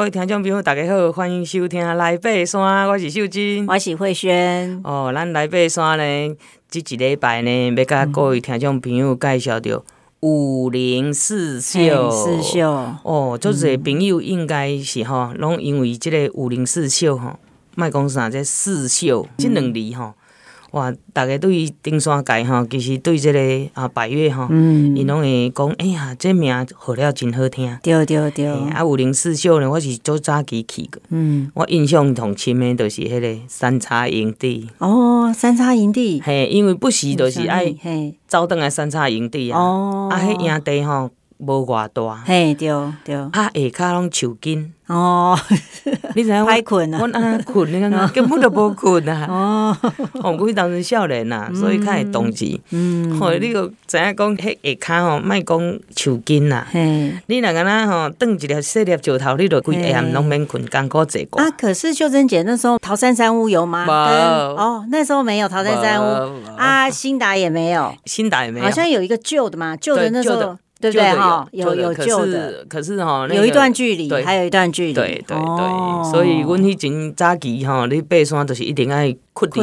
各位听众朋友大家好，欢迎收听来爬山，我是秀真，我是慧萱。哦，咱来爬山呢，这一礼拜呢，要甲各位听众朋友介绍到504秀。哦，足侪朋友应该是吼，拢因为这个504秀吼，卖讲啥这四秀，这两字吼。哇！大家对登山界吼，其实对这个百岳吼，伊拢会讲，哎呀，这名号了真好听。对对对。啊，504秀呢，我是做早期去过。我印象同深的，就是迄个三叉营地。哦，三叉营地。嘿，因为不时就是爱走转来三叉营地啊。哦。啊，迄营地吼。无偌大，嘿，对对，啊下骹拢抽筋，哦，你知影歹困啊？我安尼困，你看根本就无困啊！哦，哦，我迄当时少年啊，所以较会动志。嗯，吼，你著知影讲，迄下骹吼，莫讲抽筋啦。嘿，你若敢那吼，蹬一粒细粒石头，你著规下暗拢免困，艰苦坐过。啊，可是秀真姐那时候桃山山屋有吗？没有。哦，那时候没有桃山山屋啊，新达也没有，新达也没有，好像有一个旧的嘛，旧的那时候。对不对？哈，有旧的，可是哈，有一段距离，还有一段距离。对对对，所以阮迄阵早期吼，你爬山就是一定爱困伫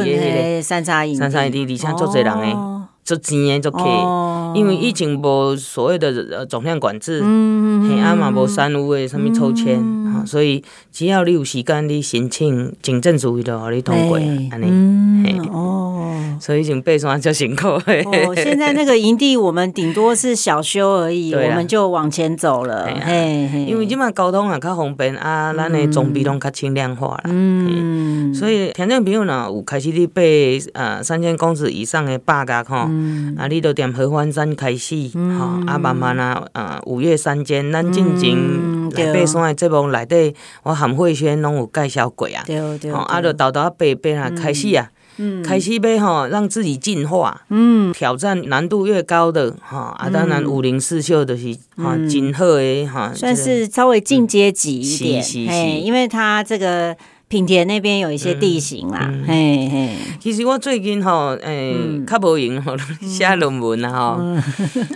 个三叉营，三叉营而且足侪人诶，足钱诶，足客，因为以前无所谓的总量管制，嘿啊嘛无山屋诶，啥物抽签，所以只要你有时间，你申请警政署伊就互你通过，安尼，嘿所以爬山就辛苦诶。哦，现在那个营地我们顶多是小修而已，我们就往前走了。嘿，因为即马交通也较方便啊，咱诶装备拢较轻量化啦。嗯，所以听众朋友呢，有开始咧爬3000公尺以上诶百岳吼，啊，你就踮合欢山开始，吼，啊慢慢啊，5岳3间，咱进前来爬山诶节目内底，我含慧萱拢有介绍过啊。对对。啊，就豆豆啊爬啊开始啊。开始要吼，让自己进化，挑战难度越高的哈，啊，当然504秀就是哈，真好的哈，算是稍微进阶级一点，嘿，因为它这个品田那边有一些地形啦，嘿嘿。其实我最近吼，较无闲吼，写论文啊吼，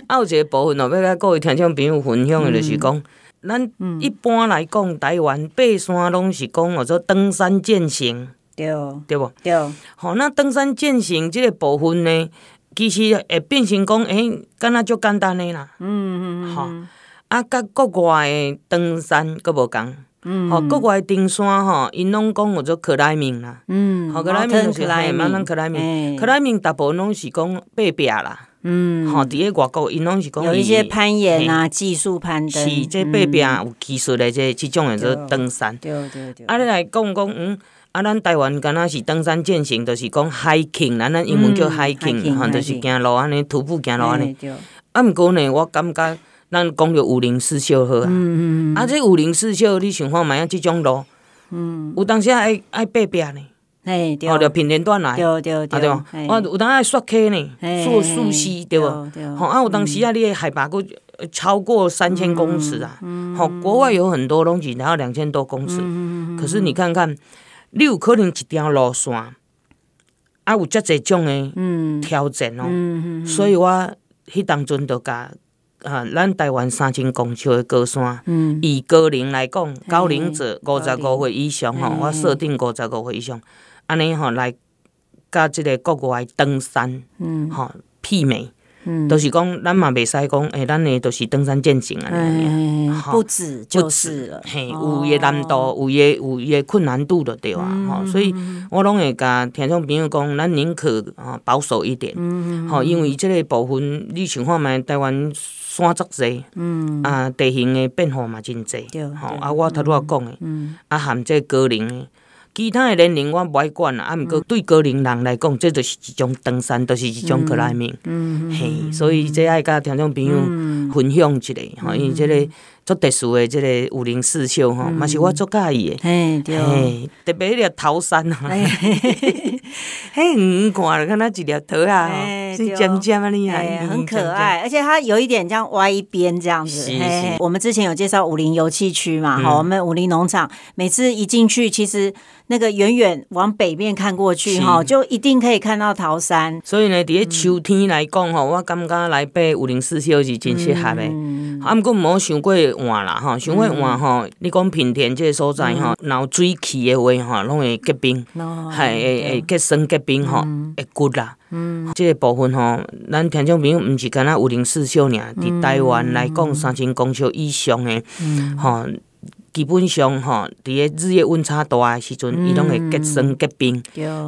啊有一个部分哦，要甲各位听众朋友分享的，就是讲。咱一般来讲，台湾爬山拢是讲叫做登山健行。对，对不？对。好，那登山健行这个部分呢，其实会变成讲，敢那足简单诶啦。好，啊，甲国外诶登山佫无共。好，国外登山吼，因拢讲叫做climbing啦。好，climbing就是mountain climbing。climbing大部分拢是讲爬壁啦。吼，伫咧外国，因拢是讲有一些攀岩啊，技术攀登。是，这爬壁有技术诶，这种叫做登山。对对对。啊，你来讲啊，咱台湾敢若是登山健行，就是讲 hiking， 咱英文叫 hiking， 哈，就是行路安尼，徒步行路安尼。啊，毋过呢，我感觉咱讲着504秀好啊。啊，这504秀，你想看卖啊？即种路，有当时爱爬壁呢。哎，对。哦，着平田段来。对对对。啊对。哦，有当爱溯溪呢，溯溪对无？对。吼啊，有当时啊，你的海拔佫超过3000公尺啊。吼，国外有很多拢是然后2000多公尺，可是你看看。你有可能一条路线，啊有遮侪种诶挑战哦，所以我迄当阵就甲咱台湾3000公尺诶高山，以高龄来讲，高龄者55岁以上吼，我设定55岁以上，安尼吼来甲即个国外登山，吼媲美。就是讲，咱嘛袂使讲，咱的就是登山健行啊，不止就是了，嘿，有伊难度，有伊困难度就对啊，吼，所以我拢会甲听众朋友讲，咱宁可保守一点，吼，因为这个部分你想看卖台湾山足济，啊，地形的变化嘛真济，吼，啊，我头拄仔讲的，啊，含这高龄的。其他的年龄我不爱管啦，啊，毋过对高龄人来讲，这就是一种登山，就是一种climbing，嘿，所以这爱甲听众朋友分享一下，吼，因为这个足特殊的这个504秀吼，嘛是我足介意的，嘿，特别迄粒桃山啊，嘿，远看就敢那一粒桃啊，是尖尖啊，你啊，很可爱，而且它有一点这样歪一边这样子，嘿，我们之前有介绍武陵游憩区嘛，好，我们武陵农场每次一进去，其实。那个远远往北面看过去哈，就一定可以看到桃山。所以呢，伫咧秋天来讲吼，我感觉来爬504秀是真适合的。啊，毋过毋好伤过晏啦吼，伤过晏吼，你讲平田这个所在吼，若有水气的话吼，拢会结冰，会结霜结冰吼，会骨啦。这个部分吼，咱听众朋友毋是干那有零四小尔，伫台湾来讲3000公尺以上的吼。基本上吼，伫个日夜温差大诶时阵，伊拢会结霜结冰，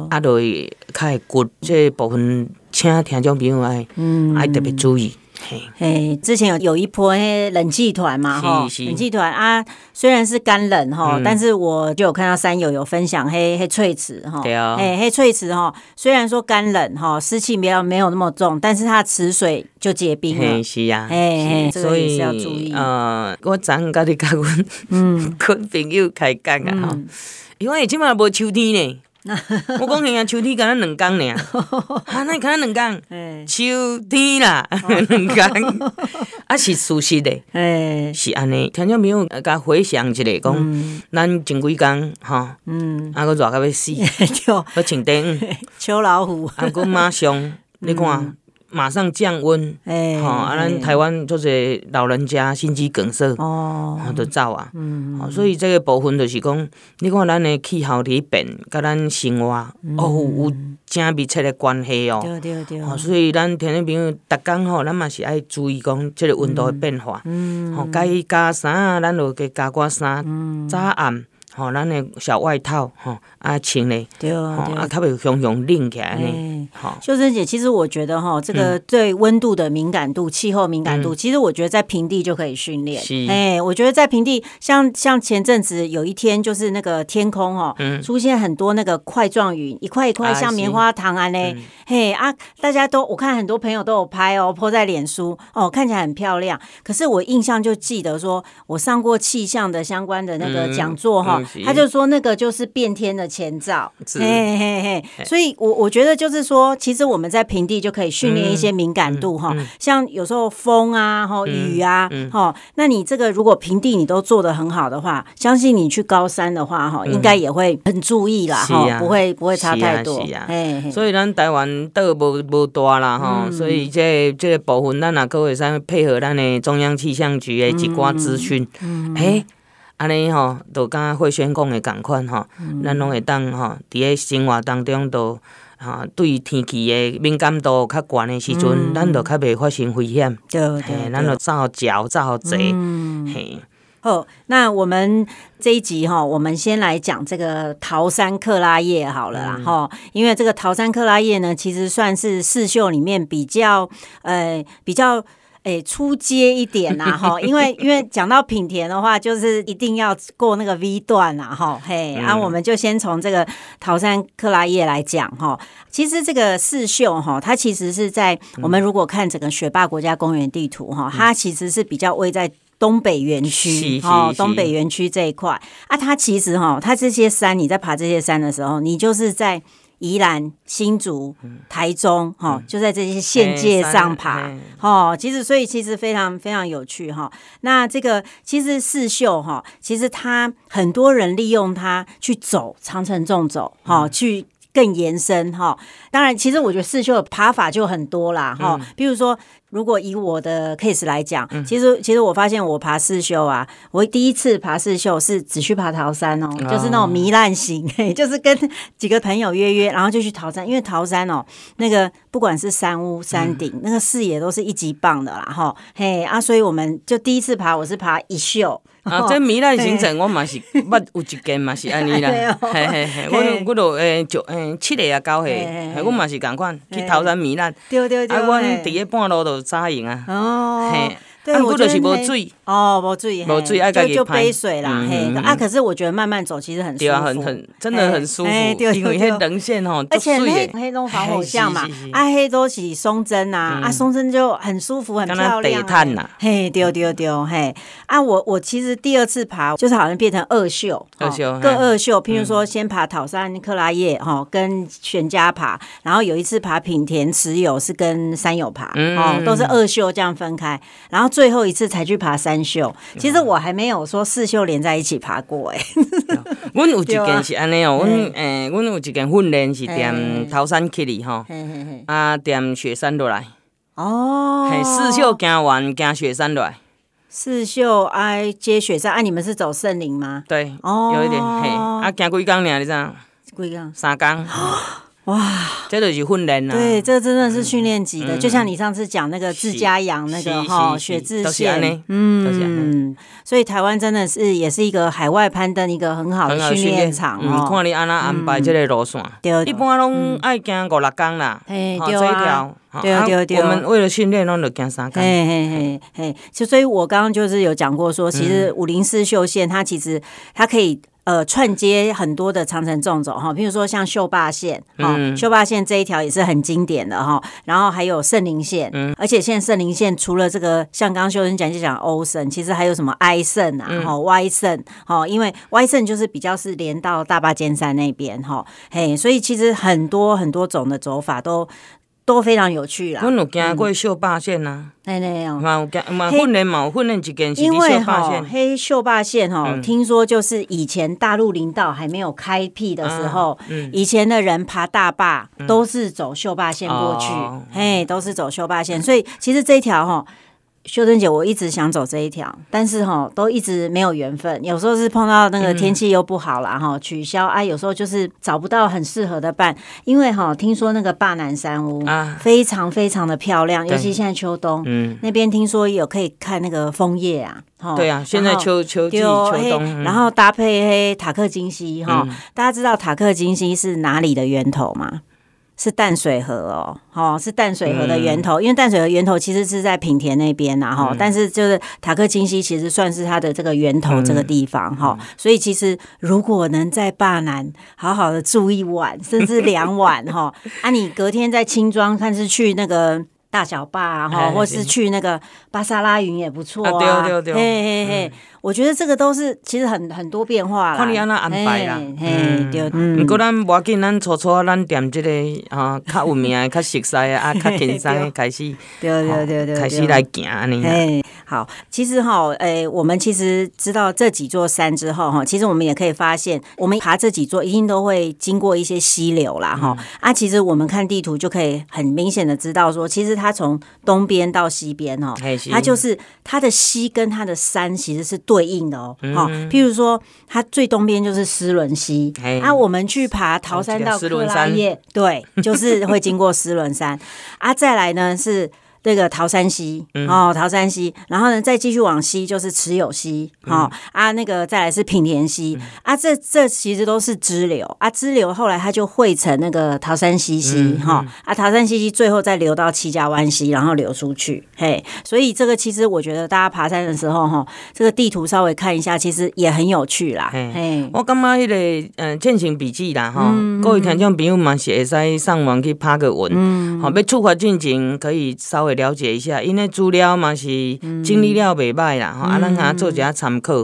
啊，就会较会骨，这部分请听众朋友爱特别注意。嘿，之前有一波冷气团嘛，吼，冷气团啊，虽然是干冷哈，但是我就有看到山友有分享黑翠池哈，对啊，黑翠池哈，虽然说干冷哈，湿气没有那么重，但是它池水就结冰了，是啊，哎，所以要注意。我昨昏甲你甲阮朋友开讲啊，吼，因为即马无秋天呢。我讲现啊，秋天敢若2天尔，啊，那敢若2天，秋天啦，2天，啊是事实的，是安尼。听众朋友，甲回想一下，讲咱前几天吼，啊，佫热到要死，要穿短裤，秋老虎，啊，佫马上，你看。马上降温，吼！啊，咱台湾做者老人家心肌梗塞，就走啊。所以这个部分就是讲，你看咱的气候在变，甲咱生活有真密切的关系哦。对对对。所以咱听众朋友，逐天吼，咱嘛是爱注意讲这个温度的变化。吼，该加衫啊，咱就加加寡衫，早暗。吼，咱的小外套，吼啊穿咧，对啊，啊较袂熊熊冷起来呢。好，秀珍姐，其实我觉得哈，这个对温度的敏感度、气候敏感度，其实我觉得在平地就可以训练。哎，我觉得在平地，像前阵子有一天，就是那个天空哦，出现很多那个块状云，一块一块像棉花糖安嘞。嘿啊，大家都我看很多朋友都有拍哦，po在脸书哦，看起来很漂亮。可是我印象就记得说，我上过气象的相关的那个讲座哈。他就说那个就是变天的前兆，嘿嘿嘿，所以我觉得就是说，其实我们在平地就可以训练一些敏感度哈，像有时候风啊、雨啊，那你这个如果平地你都做得很好的话，相信你去高山的话哈，应该也会很注意啦，不会差太多。所以咱台湾岛无大啦哈，所以这个部分咱也可以使配合咱的中央气象局的一寡资讯，安尼吼，就甲慧萱讲的同款吼，咱拢会当吼，伫咧生活当中都哈对天气的敏感度较悬的时阵，咱就较袂发生危险，嘿，咱就照脚照坐，嘿。好，那我们这一集哈，我们先来讲这个桃山克拉叶好了啦哈，因为这个桃山克拉叶呢，其实算是四秀里面比较。哎，出街一点呐、啊、哈，因为讲到品田的话，就是一定要过那个 V 段呐、啊、哈，嘿，啊，我们就先从这个桃山克拉叶来讲哈。其实这个四秀哈，它其实是在我们如果看整个雪霸国家公园地图哈，它其实是比较位在。东北园区，东北园区这一块啊，它其实哈，它这些山，你在爬这些山的时候，你就是在宜兰、新竹、台中，哈，就在这些县界上爬，哦，其实所以其实非常非常有趣哈。那这个其实四秀哈，其实它很多人利用它去走长程纵走，哈，去。更延伸哈，当然，其实我觉得四秀的爬法就很多啦哈。比如说，如果以我的 case 来讲，其实我发现我爬四秀啊，我第一次爬四秀是只去爬桃山哦，就是那种糜烂型，就是跟几个朋友约，然后就去桃山，因为桃山哦，那个不管是山屋、山顶，那个视野都是一级棒的啦哈。嘿啊，所以我们就第一次爬，我是爬一秀。啊，这糜烂行程我嘛是，捌有一间嘛是安尼啦，嘿嘿嘿，我就7个啊9个，嘿，我嘛是同款去桃山糜烂，啊，我伫咧半路就扎营啊，嘿。啊，不过就是无水哦，无水，爱家己杯水啦，嘿。啊，可是我觉得慢慢走其实很舒服，对啊，很真的很舒服，因为迄棱线吼，而且黑龙防火巷嘛，啊，黑都是松针啊，啊，松针就很舒服，很漂亮。嘿，对，嘿。啊，我其实第二次爬就是好像变成二秀，各二秀，譬如说先爬桃山克拉叶哈，跟全家爬，然后有一次爬品田池友是跟山友爬，哦，都是二秀这样分开，然后。最后一次才去爬三秀，其实我还没有说四秀连在一起爬过哎。阮有一件是安尼哦，阮有一件训练是踮桃山起哩吼，啊踮雪山落来。哦，嘿，四秀行完，行雪山落来。刺绣哀接雪山，啊，你们是走圣灵吗？对，哦，有一点嘿，啊，行几天而已，你知道？几天？3天。哇，这就是训练啦。对，这真的是训练级的，就像你上次讲那个自家养那个哈雪字线，嗯，所以台湾真的是也是一个海外攀登一个很好的训练场哦。看你安那安排这个路线，一般拢爱行5-6天啦，嘿，对啊。对，我们为了训练，我们就走3天。所以我刚刚就是有讲过说，其实504绣线它其实它可以串接很多的长程纵走哈，比如说像秀霸线哈，秀霸线这一条也是很经典的哈，然后还有圣灵线，而且现在圣灵线除了这个像刚刚秀真讲就讲欧圣，其实还有什么埃圣啊，哈Y圣哈，因为Y圣就是比较是连到大霸尖山那边哈，嘿，所以其实很多很多种的走法都非常有趣啦。我有行过秀霸线啊，有训练一件是秀霸线。黑秀霸线哈，听说就是以前大陆林道还没有开辟的时候，以前的人爬大坝都是走秀霸线过去，嘿，都是走秀霸线。所以其实这一条哈，秀真姐，我一直想走这一条，但是哈都一直没有缘分。有时候是碰到那个天气又不好啦，哈取消啊。有时候就是找不到很适合的伴，因为哈听说那个霸南山屋非常非常的漂亮，尤其现在秋冬，那边听说有可以看那个枫叶啊。对啊，现在秋季秋冬，然后搭配黑塔克金溪哈，大家知道塔克金溪是哪里的源头吗？是淡水河哦，是淡水河的源头，因为淡水河源头其实是在品田那边呐，哈，但是就是塔克金溪其实算是它的这个源头这个地方哈，所以其实如果能在霸南好好的住一晚甚至2晚哈，啊，你隔天在青庄看是去那个大小坝哈，或是去那个巴沙拉云也不错啊，对，嘿。我觉得这个都是其实很多变化啦，看你怎么安排啦。对，不过我们没关系，我们初我们点这个比较有名的、比较熟悉的、比较轻松的开始，对，开始来走这样。好，其实我们其实知道这几座山之后，其实我们也可以发现，我们爬这几座一定都会经过一些溪流啦，啊，其实我们看地图就可以很明显的知道说，其实它从东边到西边它就是它的溪跟它的山其实是对应的譬如说它最东边就是狮仑溪，啊，我们去爬桃山到克拉叶，对，就是会经过狮仑山，啊，再来呢是这个桃山溪，桃山溪，然后呢再继续往西就是持有溪，啊，那个再来是品田溪，啊，这其实都是支流，啊，支流后来它就汇成那个桃山溪溪，啊，桃山溪溪最后再流到七家湾溪，然后流出去，嘿，所以这个其实我觉得大家爬山的时候，这个地图稍微看一下，其实也很有趣啦，嘿，我感觉那个健行笔记啦，各位听众朋友嘛是可以上网去拍个文，要出发进前可以稍微了解一下，因为资料嘛是经历了袂歹啦，吼，啊，咱下做一下参考，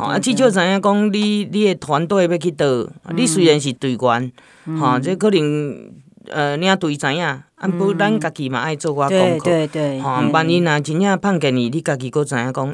啊，至少知影讲你的团队要去倒，你虽然是队员，吼，这可能领队知影，啊，不，咱家己嘛爱做寡功课，对，吼，万一若真正碰见你家己佫知影讲，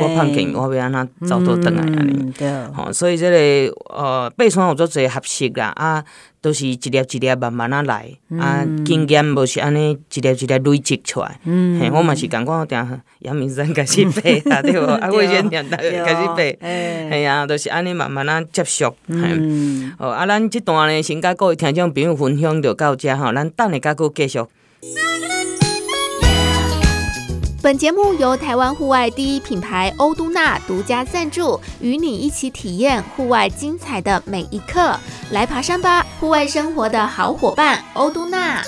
我碰见我要安怎走倒转来安尼，吼，所以这个爬山有足侪学习啦，啊。都是一粒一粒慢慢啊来，啊，经验无是安尼一粒一粒累积出来。嘿，我嘛是感觉我定阳明山开始爬啊，对无？啊，我以前定开始爬，嘿啊，都是安尼慢慢啊接触。嗯，哦，啊，咱这段呢先甲各位听众朋友分享就到这吼，咱等下甲佫继续。本节目由台湾户外第一品牌欧都娜独家赞助，与你一起体验户外精彩的每一刻。来爬山吧，户外生活的好伙伴，欧都娜。